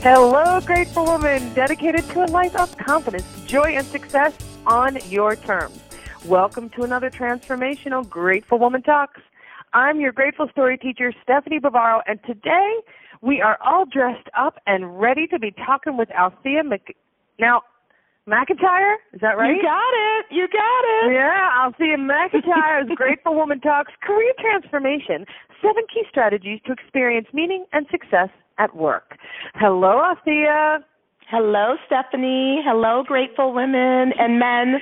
Hello, Grateful Woman, dedicated to a life of confidence, joy, and success on your terms. Welcome to another transformational Grateful Woman Talks. I'm your Grateful Story teacher, Stephanie Bavaro, and today we are all dressed up and ready to be talking with Althea McIntyre, is that right? You got it. Yeah, Althea McIntyre's Grateful Woman Talks Career Transformation, 7 Key Strategies to Experience Meaning and Success at Work. Hello, Althea. Hello, Stephanie. Hello, Grateful Women and men.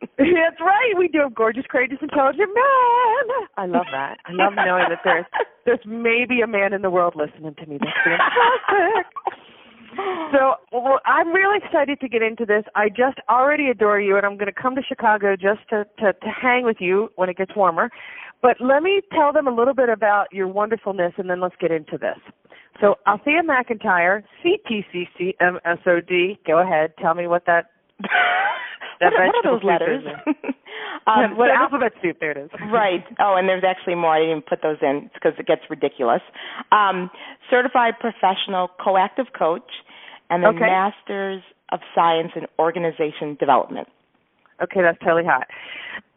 That's right. We do have gorgeous, courageous, intelligent men. I love that. I love knowing that there's maybe a man in the world listening to me. That's fantastic. So, well, I'm really excited to get into this. I just already adore you, and I'm going to come to Chicago just to hang with you when it gets warmer. But let me tell them a little bit about your wonderfulness, and then let's get into this. So, Althea McIntyre, CTCCMSOD. Go ahead. Tell me what that... what are those letters? Alphabet soup, there it is. Right. Oh, and there's actually more. I didn't even put those in because it gets ridiculous. Certified professional coactive coach and then Masters of Science in Organization Development. Okay, that's totally hot.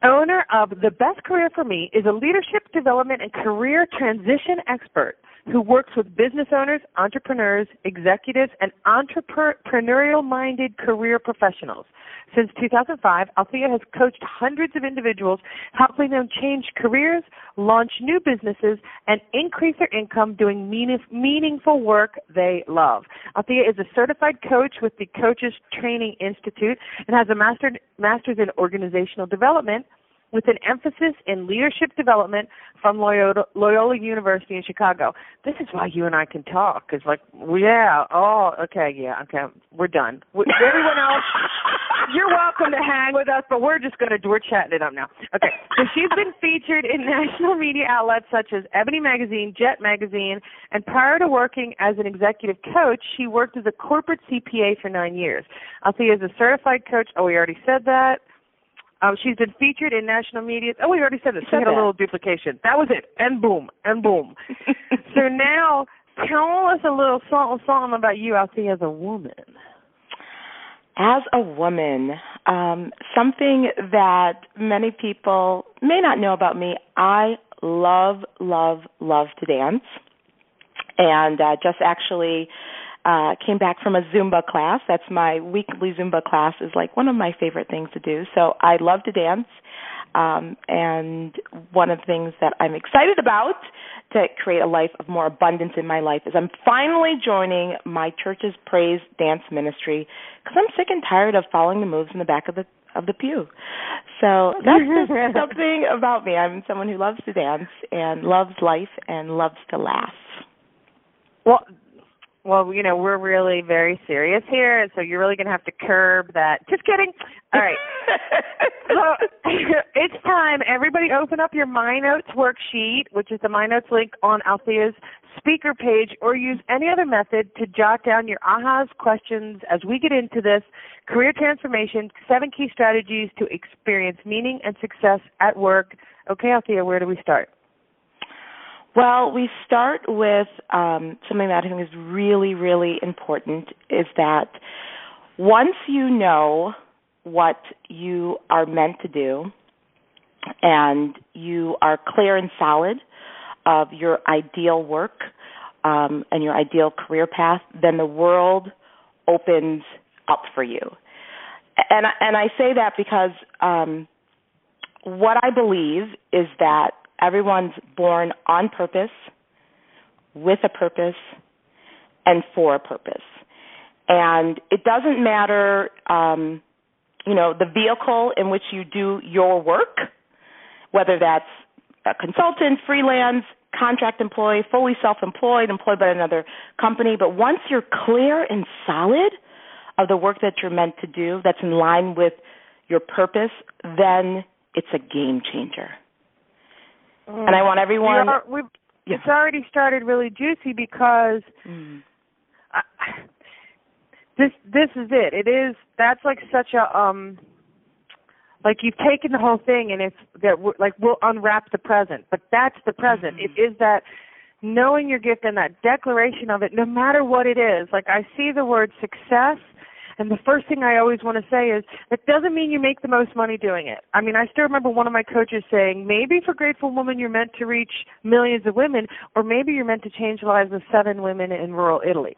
Owner of The Best Career for Me is a leadership development and career transition expert who works with business owners, entrepreneurs, executives, and entrepreneurial-minded career professionals. Since 2005, Althea has coached hundreds of individuals, helping them change careers, launch new businesses, and increase their income doing meaningful work they love. Althea is a certified coach with the Coaches Training Institute and has a master's in organizational development with an emphasis in leadership development from Loyola University in Chicago. This is why you and I can talk. It's like, we're done. Everyone else, you're welcome to hang with us, but we're chatting it up now. Okay, so she's been featured in national media outlets such as Ebony Magazine, Jet Magazine, and prior to working as an executive coach, she worked as a corporate CPA for 9 years. Althea is a certified coach. Oh, we already said that. She's been featured in national media. Oh, we already said this. We had a little duplication. That was it. And boom. So now, tell us a little something about you, Althea, as a woman. As a woman, something that many people may not know about me, I love to dance. And just actually... came back from a Zumba class. That's my weekly Zumba class is like one of my favorite things to do. So I love to dance. And one of the things that I'm excited about to create a life of more abundance in my life is I'm finally joining my church's praise dance ministry because I'm sick and tired of following the moves in the back of the pew. So that's just something about me. I'm someone who loves to dance and loves life and loves to laugh. Well, you know, we're really very serious here, and so you're really going to have to curb that. Just kidding. All right. So it's time. Everybody open up your My Notes worksheet, which is the My Notes link on Althea's speaker page, or use any other method to jot down your ahas, questions as we get into this career transformation, 7 key strategies to experience meaning and success at work. Okay, Althea, where do we start? Well, we start with something that I think is really, really important is that once you know what you are meant to do and you are clear and solid of your ideal work and your ideal career path, then the world opens up for you. And I say that because what I believe is that everyone's born on purpose, with a purpose, and for a purpose. And it doesn't matter, the vehicle in which you do your work, whether that's a consultant, freelance, contract employee, fully self-employed, employed by another company. But once you're clear and solid of the work that you're meant to do that's in line with your purpose, then it's a game changer. And I want everyone... It's already started really juicy because this is it. It is... That's like such a... like you've taken the whole thing and it's... that we'll unwrap the present. But that's the present. Mm-hmm. It is that knowing your gift and that declaration of it, no matter what it is. Like, I see the word success, and the first thing I always want to say is, it doesn't mean you make the most money doing it. I mean, I still remember one of my coaches saying, maybe for Grateful Woman you're meant to reach millions of women, or maybe you're meant to change the lives of 7 women in rural Italy.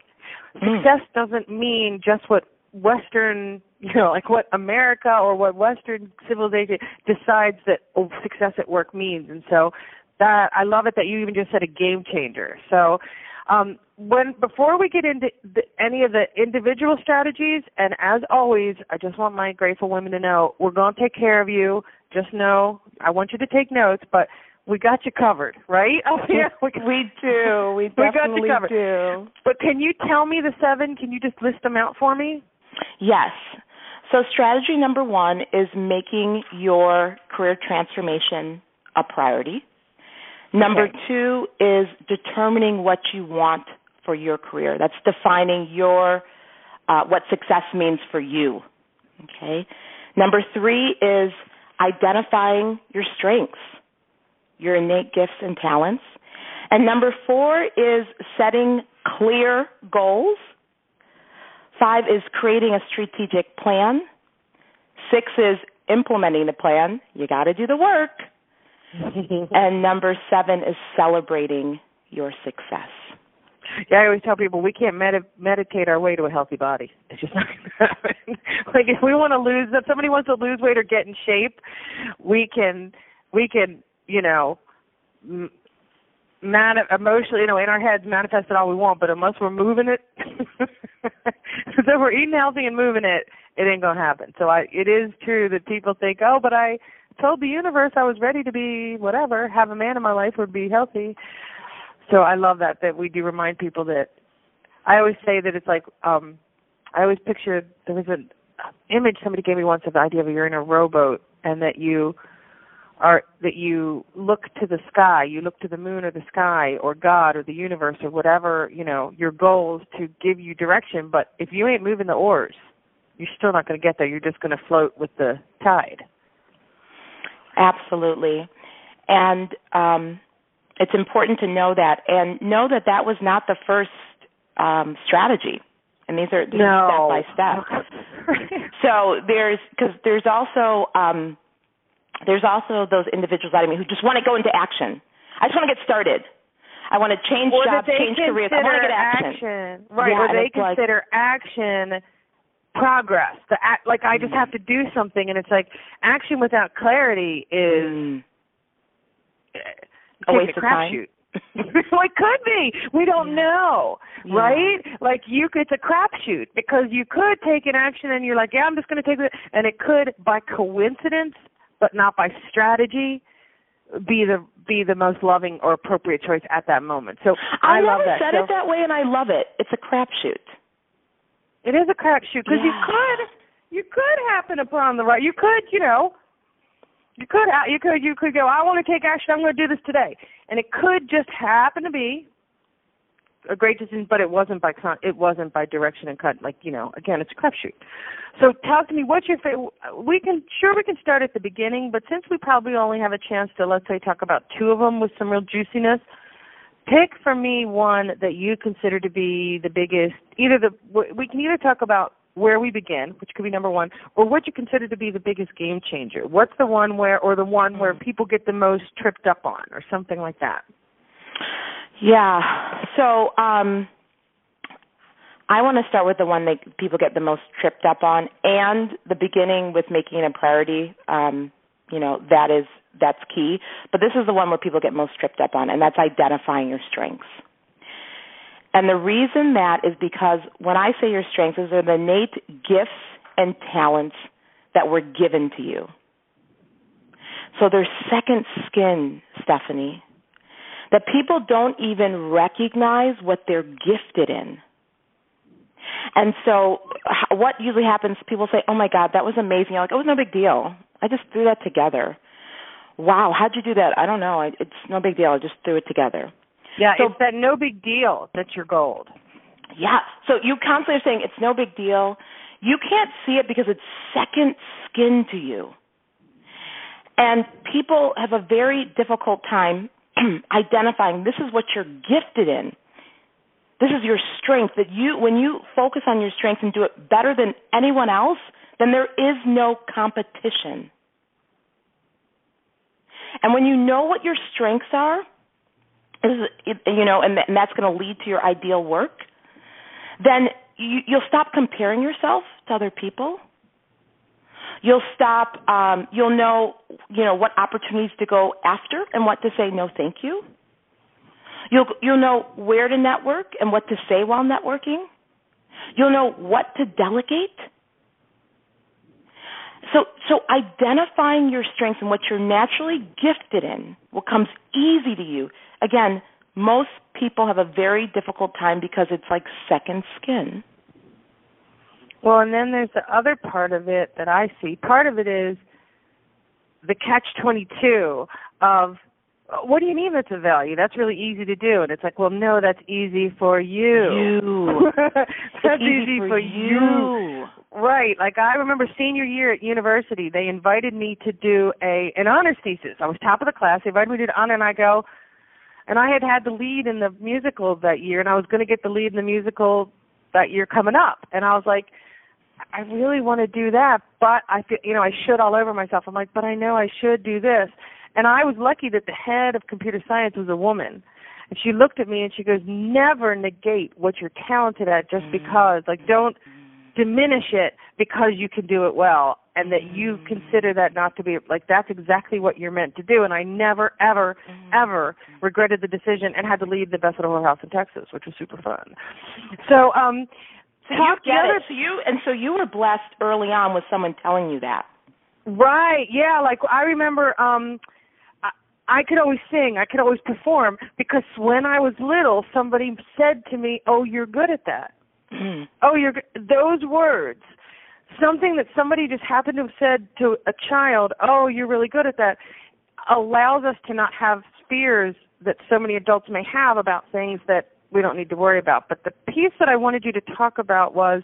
Mm. Success doesn't mean just what Western, you know, like what America or what Western civilization decides that success at work means. And so that, I love it that you even just said a game changer. So before we get into any of the individual strategies, and as always, I just want my Grateful Women to know, we're going to take care of you. Just know, I want you to take notes, but we got you covered, right? Oh, yeah. We do. We definitely we got you covered. Do. But can you tell me the 7? Can you just list them out for me? Yes. So strategy number 1 is making your career transformation a priority. Number 2 is determining what you want for your career. That's defining your what success means for you. Okay. Number 3 is identifying your strengths, your innate gifts and talents. And number 4 is setting clear goals. 5 is creating a strategic plan. 6 is implementing the plan. You got to do the work. And number 7 is celebrating your success. Yeah, I always tell people we can't meditate our way to a healthy body. It's just not going to happen. Like, if somebody wants to lose weight or get in shape, we can, you know, emotionally, you know, in our heads manifest it all we want, but unless we're moving it, so we're eating healthy and moving it, it ain't going to happen. So it is true that people think, oh, but I told the universe I was ready to be whatever, have a man in my life, would be healthy. So I love that we do remind people that. I always say that it's like, I always picture, there was an image somebody gave me once of the idea of you're in a rowboat and that you look to the sky, you look to the moon or the sky or God or the universe or whatever, you know, your goals to give you direction. But if you ain't moving the oars, you're still not going to get there. You're just going to float with the tide. Absolutely. And it's important to know that, and know that that was not the first strategy. And these are step-by-step. So there's also... there's also those individuals out of me who just want to go into action. I just want to get started. I want to change jobs, change careers. I want to get action. Right, yeah, or they consider action progress. I just have to do something, and it's like action without clarity is a waste of time. It could be. We don't know, right? Yeah. Like, it's a crapshoot because you could take an action, and you're like, yeah, I'm just going to take it, and it could, by coincidence, but not by strategy, be the most loving or appropriate choice at that moment. So I love that. I never said it that way, and I love it. It's a crapshoot. It is a crapshoot because you could happen upon the right. You could, you know, you could go, I want to take action. I'm going to do this today, and it could just happen to be a great decision, but it wasn't by direction and cut. Like, you know, again, it's a crapshoot. So talk to me, what's your favorite? We can start at the beginning, but since we probably only have a chance to, let's say, talk about 2 of them with some real juiciness, pick for me one that you consider to be the biggest. We can either talk about where we begin, which could be number 1, or what you consider to be the biggest game changer. What's the one where people get the most tripped up on, or something like that? Yeah, so I want to start with the one that people get the most tripped up on, and the beginning with making it a priority, that's key. But this is the one where people get most tripped up on, and that's identifying your strengths. And the reason that is because when I say your strengths, those are the innate gifts and talents that were given to you. So they're second skin, Stephanie. That people don't even recognize what they're gifted in. And so what usually happens, people say, oh, my God, that was amazing. I'm like, oh, it was no big deal. I just threw that together. Wow, how'd you do that? I don't know. It's no big deal. I just threw it together. Yeah, so, it's that no big deal that's your gold. Yeah, so you constantly are saying it's no big deal. You can't see it because it's second skin to you. And people have a very difficult time identifying this is what you're gifted in. This is your strength, that you, when you focus on your strength and do it better than anyone else, then there is no competition. And when you know what your strengths are, you know, and that's going to lead to your ideal work, then you'll stop comparing yourself to other people. You'll stop. You'll know, you know, what opportunities to go after and what to say no, thank you. You'll know where to network and what to say while networking. You'll know what to delegate. So identifying your strengths and what you're naturally gifted in, what comes easy to you. Again, most people have a very difficult time because it's like second skin. Well, and then there's the other part of it that I see. Part of it is the catch-22 of, what do you mean that's a value? That's really easy to do. And it's like, well, no, that's easy for you. That's easy for you. Right. Like, I remember senior year at university, they invited me to do an honors thesis. I was top of the class. They invited me to do an honor, and I go, and I had the lead in the musical that year, and I was going to get the lead in the musical that year coming up. And I was like, I really want to do that, but I feel, you know, I should all over myself. I'm like, but I know I should do this. And I was lucky that the head of computer science was a woman. And she looked at me and she goes, never negate what you're talented at just because. Like, don't diminish it because you can do it well and that you consider that not to be, like, that's exactly what you're meant to do. And I never, ever, ever regretted the decision and had to leave the best little whorehouse in Texas, which was super fun. So you get it. So you were blessed early on with someone telling you that. Right, yeah. Like, I remember... I could always sing, I could always perform, because when I was little, somebody said to me, oh, you're good at that. Oh, you're good. Those words, something that somebody just happened to have said to a child, oh, you're really good at that, allows us to not have fears that so many adults may have about things that we don't need to worry about. But the piece that I wanted you to talk about was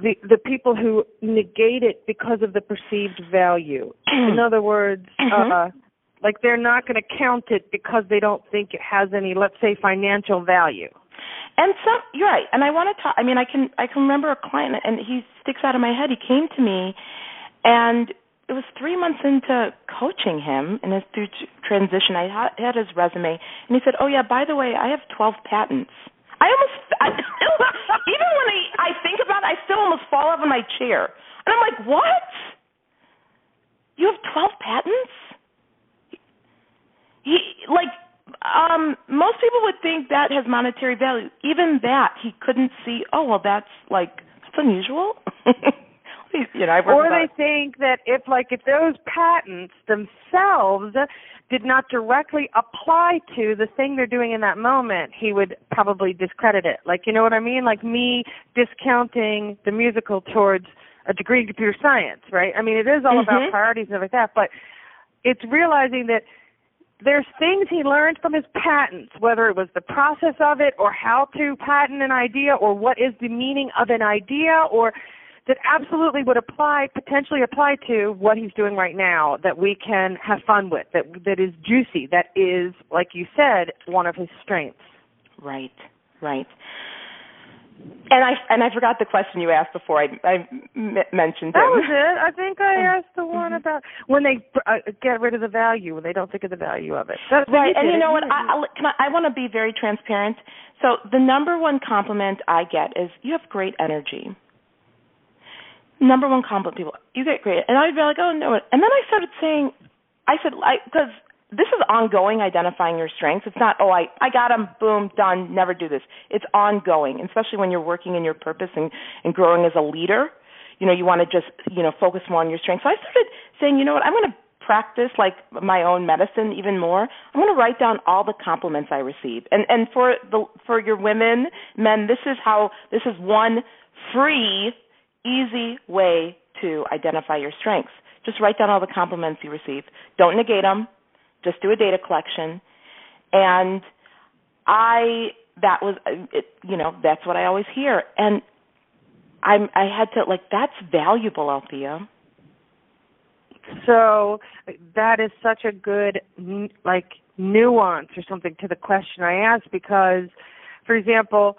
the people who negate it because of the perceived value. In other words, like, they're not going to count it because they don't think it has any, let's say, financial value. And some, you're right. And I want to talk. I mean, I can remember a client, and he sticks out of my head. He came to me, and it was 3 months into coaching him in his transition. I had his resume, and he said, "Oh yeah, by the way, I have 12 patents." Even when I think about it, I still almost fall out of my chair, and I'm like, "What? You have 12 patents?" Most people would think that has monetary value. Even that, he couldn't see, oh, well, that's unusual. You know, or they think that if those patents themselves did not directly apply to the thing they're doing in that moment, he would probably discredit it. Like, you know what I mean? Like me discounting the musical towards a degree in computer science, right? I mean, it is all about priorities and everything like that, but it's realizing that there's things he learned from his patents, whether it was the process of it or how to patent an idea or what is the meaning of an idea, or that absolutely would potentially apply to what he's doing right now, that we can have fun with, that is juicy, that is, like you said, one of his strengths. Right. And I forgot the question you asked before I mentioned him. That was it. I think I asked the one about when they get rid of the value, when they don't think of the value of it. That's right. And you know what? I want to be very transparent. So the number one compliment I get is, you have great energy. Number one compliment people, you get great. And I'd be like, oh, no. And then I started saying, because this is ongoing, identifying your strengths. It's not, oh, I got them, boom, done, never do this. It's ongoing, especially when you're working in your purpose and growing as a leader. You know, you want to just, you know, focus more on your strengths. So I started saying, you know what, I'm going to practice, like, my own medicine even more. I'm going to write down all the compliments I receive. And for your women, men, this is one free, easy way to identify your strengths. Just write down all the compliments you receive. Don't negate them. Just do a data collection. And that's what I always hear. And I had to, that's valuable, Althea. So that is such a good, nuance or something to the question I asked, because, for example,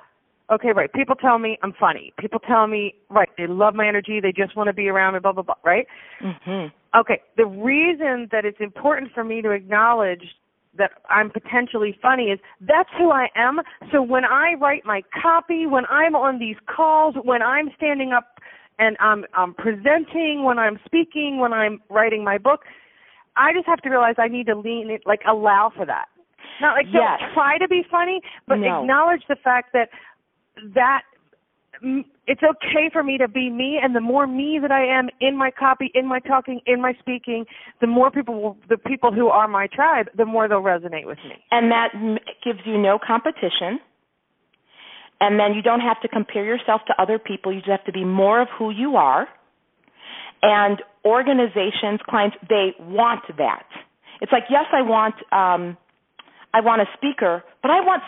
okay, right, people tell me I'm funny. People tell me, right, they love my energy, they just want to be around me, blah, blah, blah, right? Mm-hmm. Okay, the reason that it's important for me to acknowledge that I'm potentially funny is that's who I am. So when I write my copy, when I'm on these calls, when I'm standing up and I'm presenting, when I'm speaking, when I'm writing my book, I just have to realize I need to lean in, like allow for that. Not like don't try to be funny, but acknowledge the fact that it's okay for me to be me, and the more me that I am in my copy, in my talking, in my speaking, the more the people who are my tribe, the more they'll resonate with me. And that gives you no competition, and then you don't have to compare yourself to other people. You just have to be more of who you are, and organizations, clients, they want that. It's like, yes, I want a speaker, but I want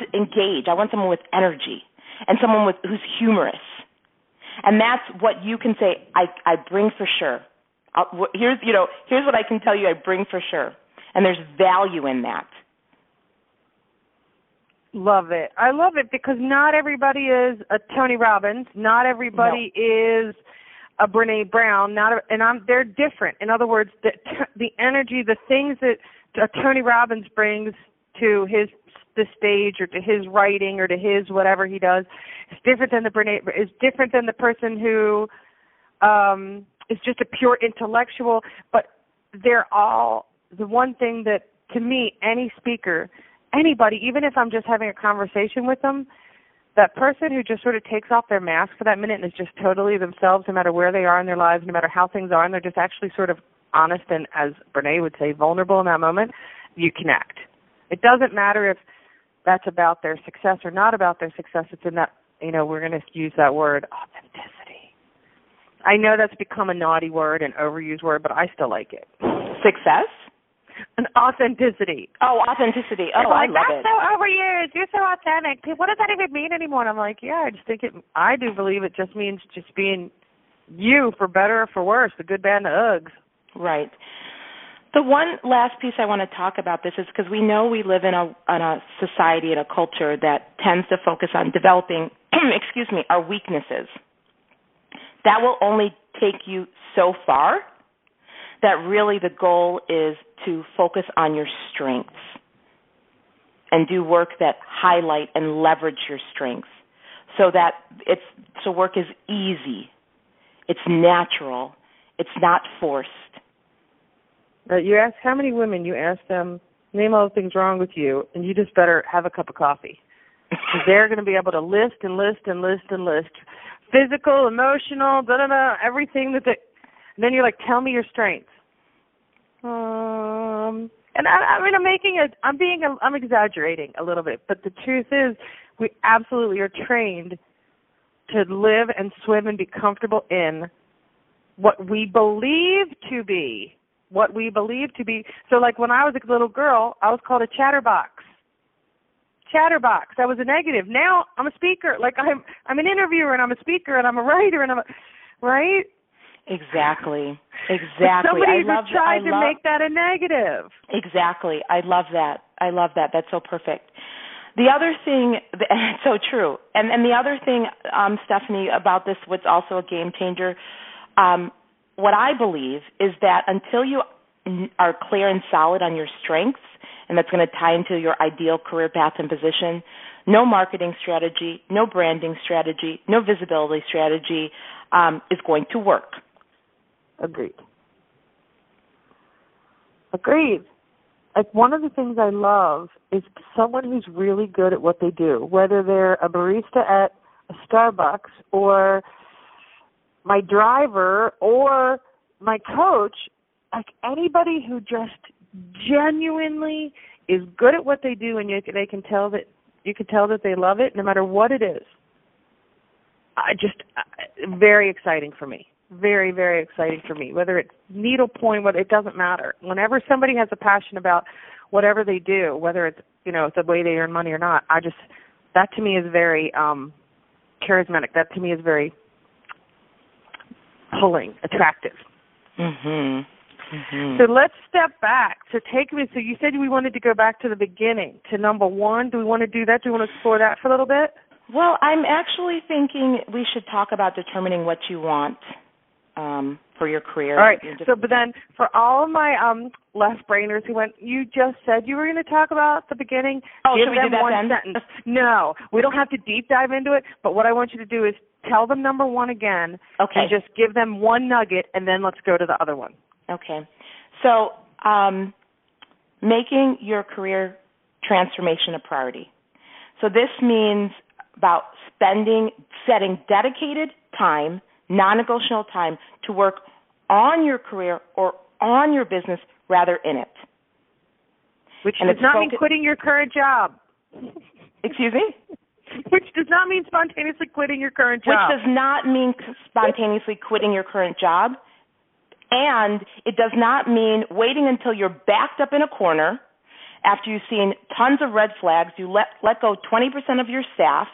to engage. I want someone with energy and someone who's humorous. And that's what you can say, I bring for sure. Here's what I can tell you I bring for sure. And there's value in that. Love it. I love it because not everybody is a Tony Robbins. Not everybody is a Brené Brown. They're different. In other words, the energy, the things that Tony Robbins brings to the stage or to his writing or to his whatever he does is different than the person who is just a pure intellectual. But they're all the one thing that, to me, any speaker, anybody, even if I'm just having a conversation with them, that person who just sort of takes off their mask for that minute and is just totally themselves, no matter where they are in their lives, no matter how things are, and they're just actually sort of honest and, as Brené would say, vulnerable in that moment, you connect. It doesn't matter if that's about their success or not about their success. It's in that, we're going to use that word, authenticity. I know that's become a naughty word, an overused word, but I still like it. Success? An authenticity. Oh, authenticity. Oh, I love it. That's so overused. You're so authentic. What does that even mean anymore? And I'm like, I do believe it just means just being you, for better or for worse, the good, bad, and the ugs. Right. The one last piece I want to talk about this is because we know we live in a society and a culture that tends to focus on developing, our weaknesses. That will only take you so far, that really the goal is to focus on your strengths and do work that highlight and leverage your strengths so that work is easy, it's natural, it's not forced. You ask how many women, you ask them, name all the things wrong with you, and you just better have a cup of coffee. They're going to be able to list and list and list and list. Physical, emotional, da-da-da, everything that and then you're like, tell me your strengths. And I mean, I'm exaggerating a little bit, but the truth is we absolutely are trained to live and swim and be comfortable in what we believe to be. So like when I was a little girl, I was called a chatterbox. Chatterbox. I was a negative. Now I'm a speaker. Like I'm an interviewer and I'm a speaker and I'm a writer and right? Exactly. Somebody who tried to make that a negative. Exactly. I love that. That's so perfect. The other thing, it's so true. And the other thing, Stephanie, about this, what's also a game changer, what I believe is that until you are clear and solid on your strengths, and that's going to tie into your ideal career path and position, no marketing strategy, no branding strategy, no visibility strategy is going to work. Agreed. Like one of the things I love is someone who's really good at what they do, whether they're a barista at a Starbucks or my driver or my coach, like anybody who just genuinely is good at what they do, and you can tell that they love it, no matter what it is. Very exciting for me. Very, very exciting for me. Whether it's needlepoint, it doesn't matter. Whenever somebody has a passion about whatever they do, whether it's the way they earn money or not, that to me is very charismatic. That to me is very pulling, attractive. Mm-hmm. Mm-hmm. So let's step back. So take me, so you said we wanted to go back to the beginning, to number one. Do we want to do that? Do we want to explore that for a little bit? Well, I'm actually thinking we should talk about determining what you want for your career. All right. So, but then for all of my left-brainers who went, you just said you were going to talk about the beginning. Oh, should we do that then? Give them one sentence. No, we don't have to deep dive into it, but what I want you to do is tell them number one again. Okay. And just give them one nugget, and then let's go to the other one. Okay. So making your career transformation a priority. So this means about setting dedicated time, non-negotiable time, to work on your career or on your business rather in it. Which does not mean quitting your current job. Excuse me? Which does not mean spontaneously quitting your current job. Which does not mean spontaneously quitting your current job. And it does not mean waiting until you're backed up in a corner after you've seen tons of red flags. You let go 20% of your staff.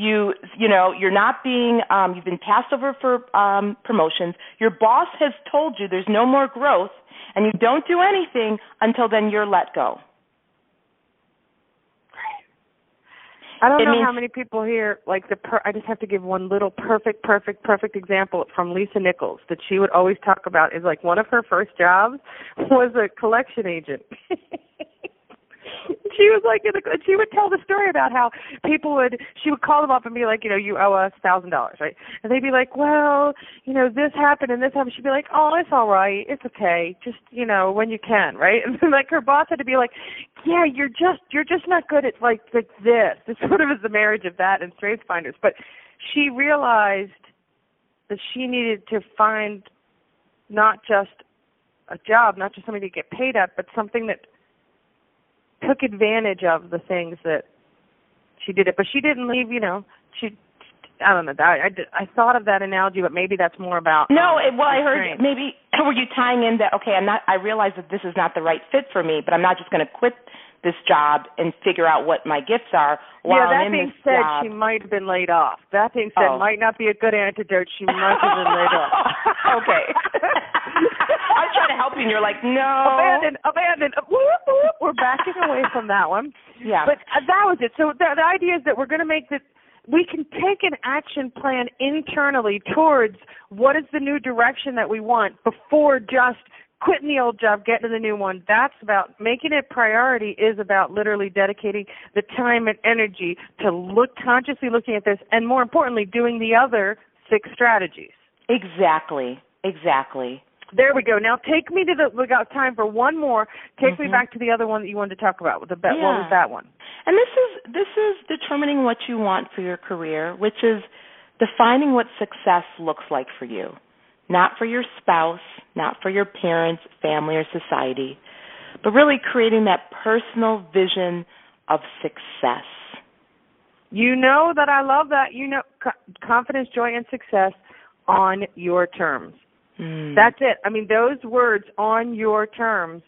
You know, you're not being, you've been passed over for promotions. Your boss has told you there's no more growth, and you don't do anything until then you're let go. I don't know how many people here, like I just have to give one little perfect example from Lisa Nichols that she would always talk about is like one of her first jobs was a collection agent. She was like, she would tell the story about how people would, she would call them up and be like, you know, you owe us $1,000, right? And they'd be like, well, you know, this happened and this happened. She'd be like, oh, it's all right. It's okay. Just, you know, when you can, right? And then, like, her boss had to be like, yeah, you're just not good at, like this. This sort of is the marriage of that and StrengthsFinders. But she realized that she needed to find not just a job, not just something to get paid at, but something that took advantage of the things that she did it, but she didn't leave, you know, I don't know. I thought of that analogy, but maybe that's more about. No, I heard maybe, were you tying in that, okay, I realize that this is not the right fit for me, but I'm not just going to quit this job and figure out what my gifts are while I'm in this job. Yeah, that being said, she might have been laid off. That being said, might not be a good antidote. She might have been laid off. Okay. I was trying to help you, and you're like, no. Abandon. We're backing away from that one. Yeah. But that was it. So the idea is that we're going to make this, we can take an action plan internally towards what is the new direction that we want before just quitting the old job, getting to the new one. That's about making it priority is about literally dedicating the time and energy to consciously looking at this and, more importantly, doing the other 6 strategies. Exactly. There we go. Now take me to the – we got time for one more. Take me back to the other one that you wanted to talk about. What was that one? And this is determining what you want for your career, which is defining what success looks like for you. Not for your spouse, not for your parents, family, or society, but really creating that personal vision of success. You know that I love that. You know, confidence, joy, and success on your terms. Mm. That's it. I mean, those words, on your terms,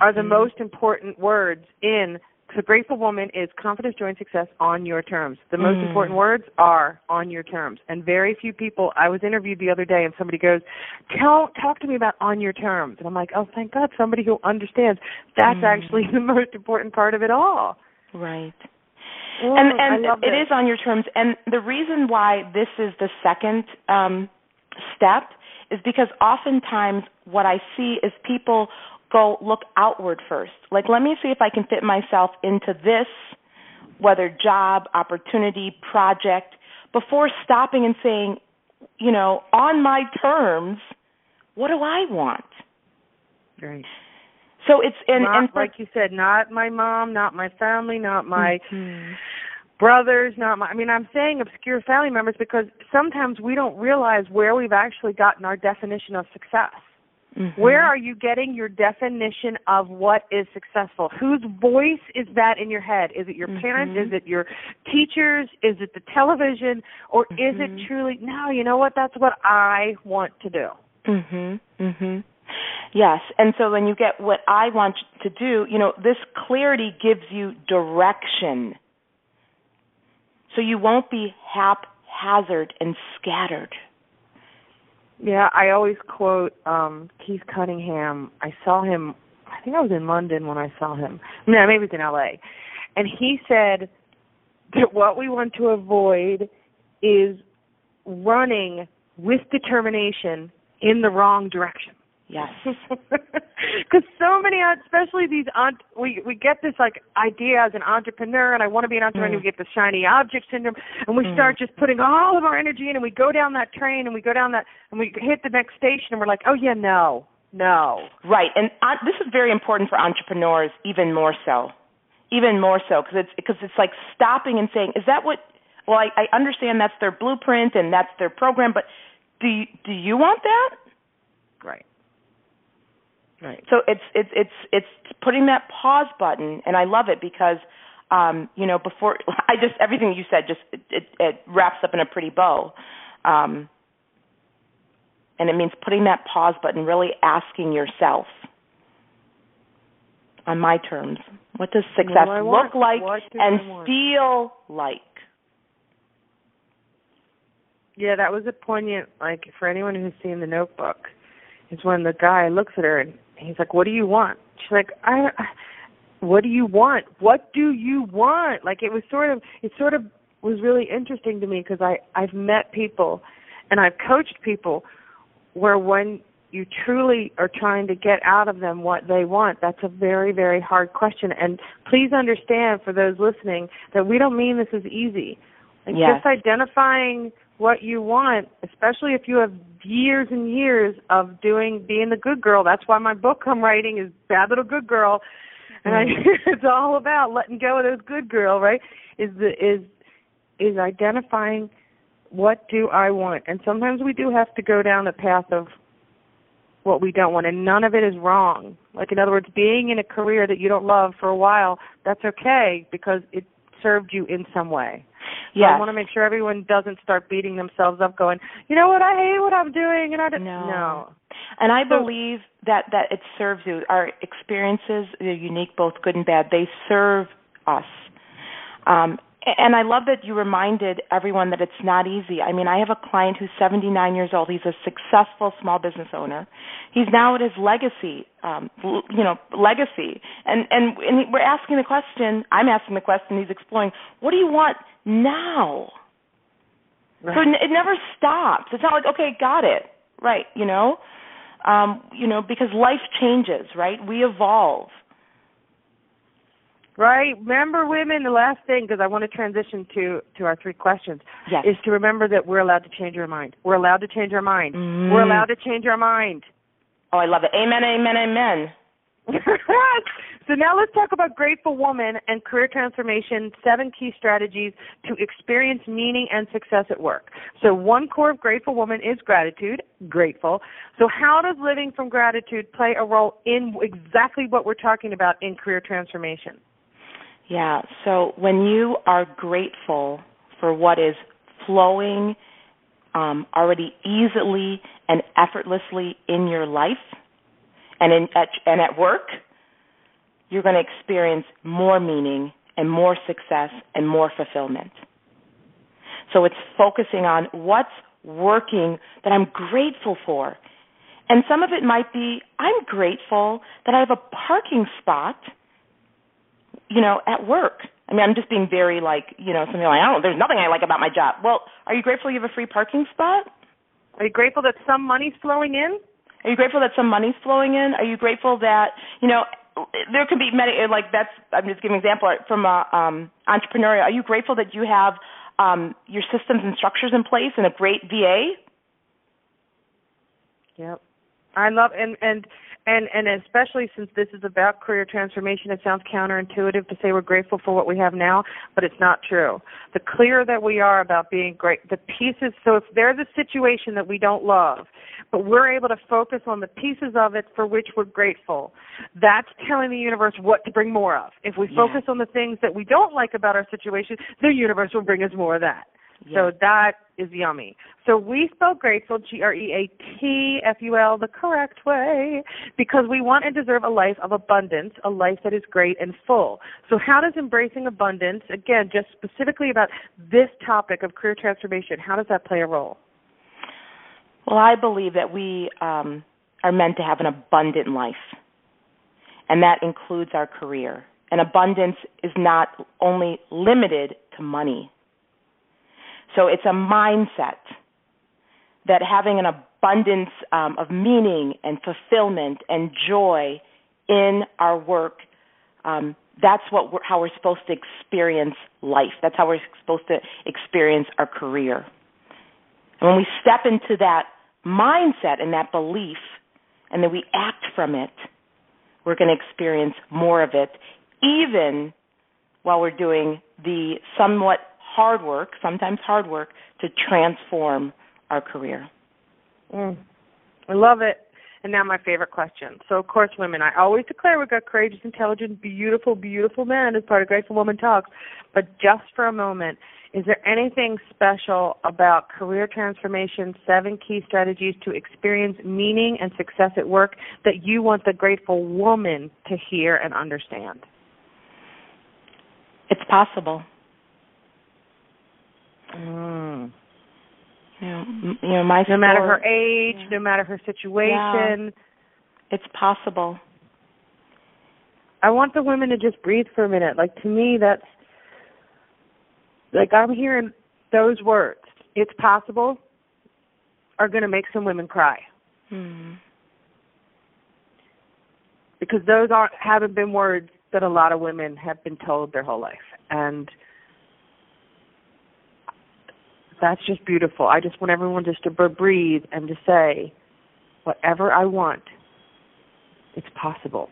are the most important words in The Grateful Woman is confidence, joy, and success on your terms. The most important words are on your terms. And very few people, I was interviewed the other day and somebody goes, talk to me about on your terms. And I'm like, oh, thank God, somebody who understands. That's actually the most important part of it all. Right. Oh, and it is on your terms. And the reason why this is the second step is because oftentimes what I see is people go look outward first. Like, let me see if I can fit myself into this, whether job, opportunity, project, before stopping and saying, you know, on my terms, what do I want? Right. So it's like you said, not my mom, not my family, not my brothers, not my. I mean, I'm saying obscure family members because sometimes we don't realize where we've actually gotten our definition of success. Mm-hmm. Where are you getting your definition of what is successful? Whose voice is that in your head? Is it your parents? Is it your teachers? Is it the television? Or is it truly, no, you know what, that's what I want to do. Yes, and so when you get what I want to do, you know, this clarity gives you direction. So you won't be haphazard and scattered. Yeah, I always quote Keith Cunningham. I saw him, I think I was in London when I saw him. No, maybe it's in L.A. And he said that what we want to avoid is running with determination in the wrong direction. Yes. Because so many, especially these, we get this like idea as an entrepreneur, and I want to be an entrepreneur, we get the shiny object syndrome, and we start just putting all of our energy in, and we go down that train, and we go down that, and we hit the next station, and we're like, oh, yeah, no. Right, and this is very important for entrepreneurs even more so, because it's like stopping and saying, is that what, well, I understand that's their blueprint and that's their program, but do you want that? Right. Right. So it's putting that pause button, and I love it because, before everything you said it wraps up in a pretty bow, and it means putting that pause button, really asking yourself, on my terms, what does success look like and feel like? Yeah, that was a poignant, like, for anyone who's seen The Notebook, is when the guy looks at her and he's like, what do you want? She's like, what do you want? What do you want? Like, it sort of was really interesting to me because I've met people and I've coached people where when you truly are trying to get out of them what they want, that's a very, very hard question. And please understand, for those listening, that we don't mean this is easy. Like, yes. Just identifying what you want, especially if you have years and years of being the good girl. That's why my book I'm writing is Bad Little Good Girl, and it's all about letting go of those good girl, right? Is identifying what do I want, and sometimes we do have to go down the path of what we don't want, and none of it is wrong. Like, in other words, being in a career that you don't love for a while, that's okay because it served you in some way. Yes. So I want to make sure everyone doesn't start beating themselves up going, you know what, I hate what I'm doing. And I don't know. And I believe that it serves you. Our experiences, they're unique, both good and bad. They serve us. And I love that you reminded everyone that it's not easy. I mean, I have a client who's 79 years old. He's a successful small business owner. He's now at his legacy. And we're asking the question, I'm asking the question, he's exploring, what do you want now? Right. So it never stops. It's not like, okay, got it, right, because life changes, right? We evolve. Right. Remember, women, the last thing, because I want to transition to our three questions, yes, is to remember that we're allowed to change our mind. We're allowed to change our mind. We're allowed to change our mind. Oh, I love it. Amen, amen, amen. So now let's talk about Grateful Woman and career transformation, 7 key strategies to experience meaning and success at work. So one core of Grateful Woman is gratitude, grateful. So how does living from gratitude play a role in exactly what we're talking about in career transformation? Yeah, so when you are grateful for what is flowing already easily and effortlessly in your life and at work, you're going to experience more meaning and more success and more fulfillment. So it's focusing on what's working that I'm grateful for. And some of it might be, I'm grateful that I have a parking spot, at work. I mean, I'm just being very something like, there's nothing I like about my job. Well, are you grateful you have a free parking spot? Are you grateful that some money's flowing in? Are you grateful that, there could be many, I'm just giving an example from an entrepreneur. Are you grateful that you have your systems and structures in place and a great VA? Yep. I love, and especially since this is about career transformation, it sounds counterintuitive to say we're grateful for what we have now, but it's not true. The clearer that we are about being great, the pieces, so if there's a situation that we don't love, but we're able to focus on the pieces of it for which we're grateful, that's telling the universe what to bring more of. If we focus on the things that we don't like about our situation, the universe will bring us more of that. Yeah. So that is yummy. So we spell grateful, GREATful, the correct way, because we want and deserve a life of abundance, a life that is great and full. So how does embracing abundance, again, just specifically about this topic of career transformation, how does that play a role? Well, I believe that we are meant to have an abundant life, and that includes our career. And abundance is not only limited to money. So it's a mindset that having an abundance of meaning and fulfillment and joy in our work, that's what how we're supposed to experience life. That's how we're supposed to experience our career. And when we step into that mindset and that belief, and then we act from it, we're going to experience more of it, even while we're doing the somewhat hard work, sometimes hard work, to transform our career. I love it. And now my favorite question. So, of course, women, I always declare we've got courageous, intelligent, beautiful, beautiful men as part of Grateful Woman Talks. But just for a moment, is there anything special about career transformation, 7 key strategies to experience meaning and success at work that you want the Grateful Woman to hear and understand? It's possible. You know, my story, no matter her age, no matter her situation, it's possible. I want the women to just breathe for a minute. Like, to me, that's like I'm hearing those words, "It's possible," are going to make some women cry. Because those haven't been words that a lot of women have been told their whole life. And that's just beautiful. I just want everyone just to breathe and to say, whatever I want, it's possible.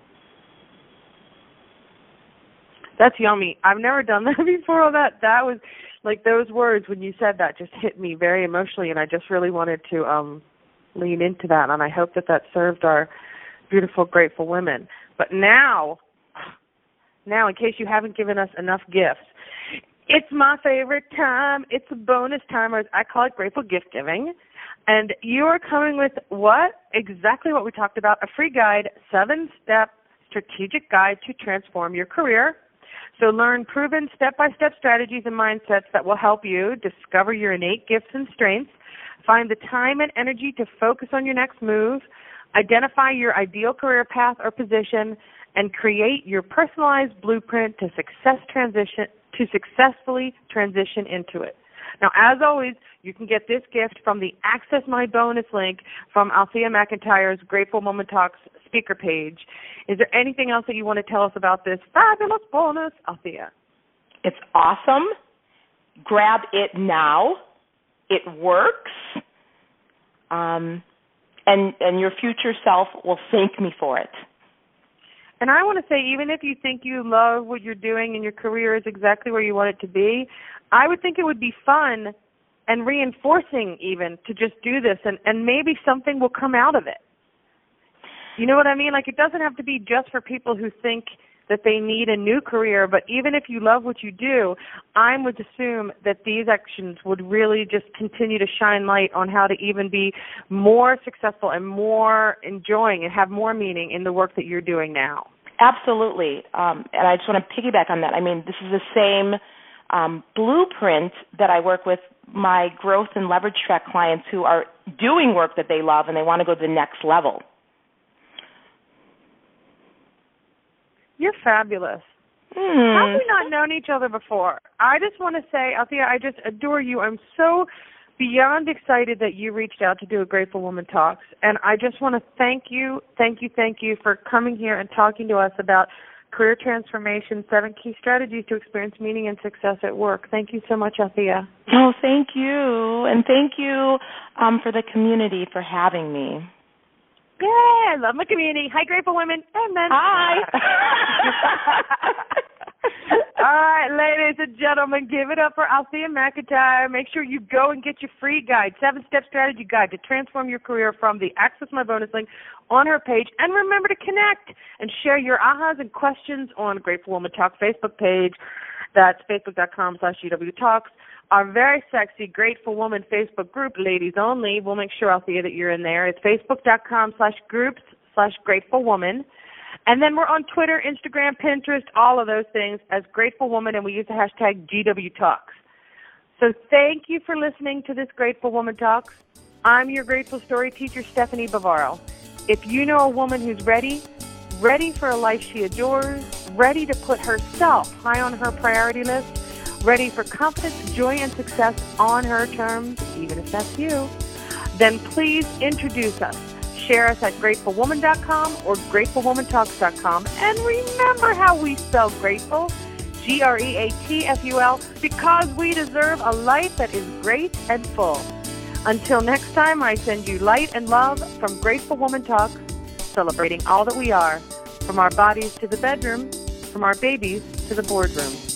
That's yummy. I've never done that before. That was like, those words when you said that just hit me very emotionally, and I just really wanted to lean into that, and I hope that that served our beautiful, grateful women. But now, in case you haven't given us enough gifts, it's my favorite time. It's a bonus time. I call it Grateful Gift Giving. And you are coming with what? Exactly what we talked about, a free guide, 7-step strategic guide to transform your career. So learn proven step-by-step strategies and mindsets that will help you discover your innate gifts and strengths, find the time and energy to focus on your next move, identify your ideal career path or position, and create your personalized blueprint to successfully transition into it. Now, as always, you can get this gift from the Access My Bonus link from Althea McIntyre's Grateful Woman Talks speaker page. Is there anything else that you want to tell us about this fabulous bonus, Althea? It's awesome. Grab it now. It works. And your future self will thank me for it. And I want to say, even if you think you love what you're doing and your career is exactly where you want it to be, I would think it would be fun and reinforcing even to just do this, and maybe something will come out of it. You know what I mean? Like, it doesn't have to be just for people who think that they need a new career, but even if you love what you do, I would assume that these actions would really just continue to shine light on how to even be more successful and more enjoying and have more meaning in the work that you're doing now. Absolutely. And I just want to piggyback on that. I mean, this is the same blueprint that I work with my growth and leverage track clients who are doing work that they love and they want to go to the next level. You're fabulous. How have we not known each other before? I just want to say, Althea, I just adore you. I'm so beyond excited that you reached out to do a Grateful Woman Talks. And I just want to thank you for coming here and talking to us about career transformation, 7 key strategies to experience meaning and success at work. Thank you so much, Althea. Oh, thank you. And thank you for the community for having me. Yeah, I love my community. Hi, Grateful Women and Men. Hi. All right, ladies and gentlemen, give it up for Althea McIntyre. Make sure you go and get your free guide, 7-step strategy guide to transform your career, from the Access My Bonus link on her page. And remember to connect and share your ahas and questions on Grateful Woman Talk Facebook page. That's facebook.com/GW Talks. Our very sexy Grateful Woman Facebook group, ladies only. We'll make sure, Althea, that you're in there. It's facebook.com/groups/Grateful Woman. And then we're on Twitter, Instagram, Pinterest, all of those things as Grateful Woman, and we use the hashtag GW Talks. So thank you for listening to this Grateful Woman Talks. I'm your Grateful Story teacher, Stephanie Bavaro. If you know a woman who's ready for a life she adores, ready to put herself high on her priority list, ready for confidence, joy, and success on her terms, even if that's you, then please introduce us. Share us at GratefulWoman.com or GratefulWomanTalks.com. And remember how we spell grateful, G-R-E-A-T-F-U-L, because we deserve a life that is great and full. Until next time, I send you light and love from Grateful Woman Talks, celebrating all that we are, from our bodies to the bedroom, from our babies to the boardroom.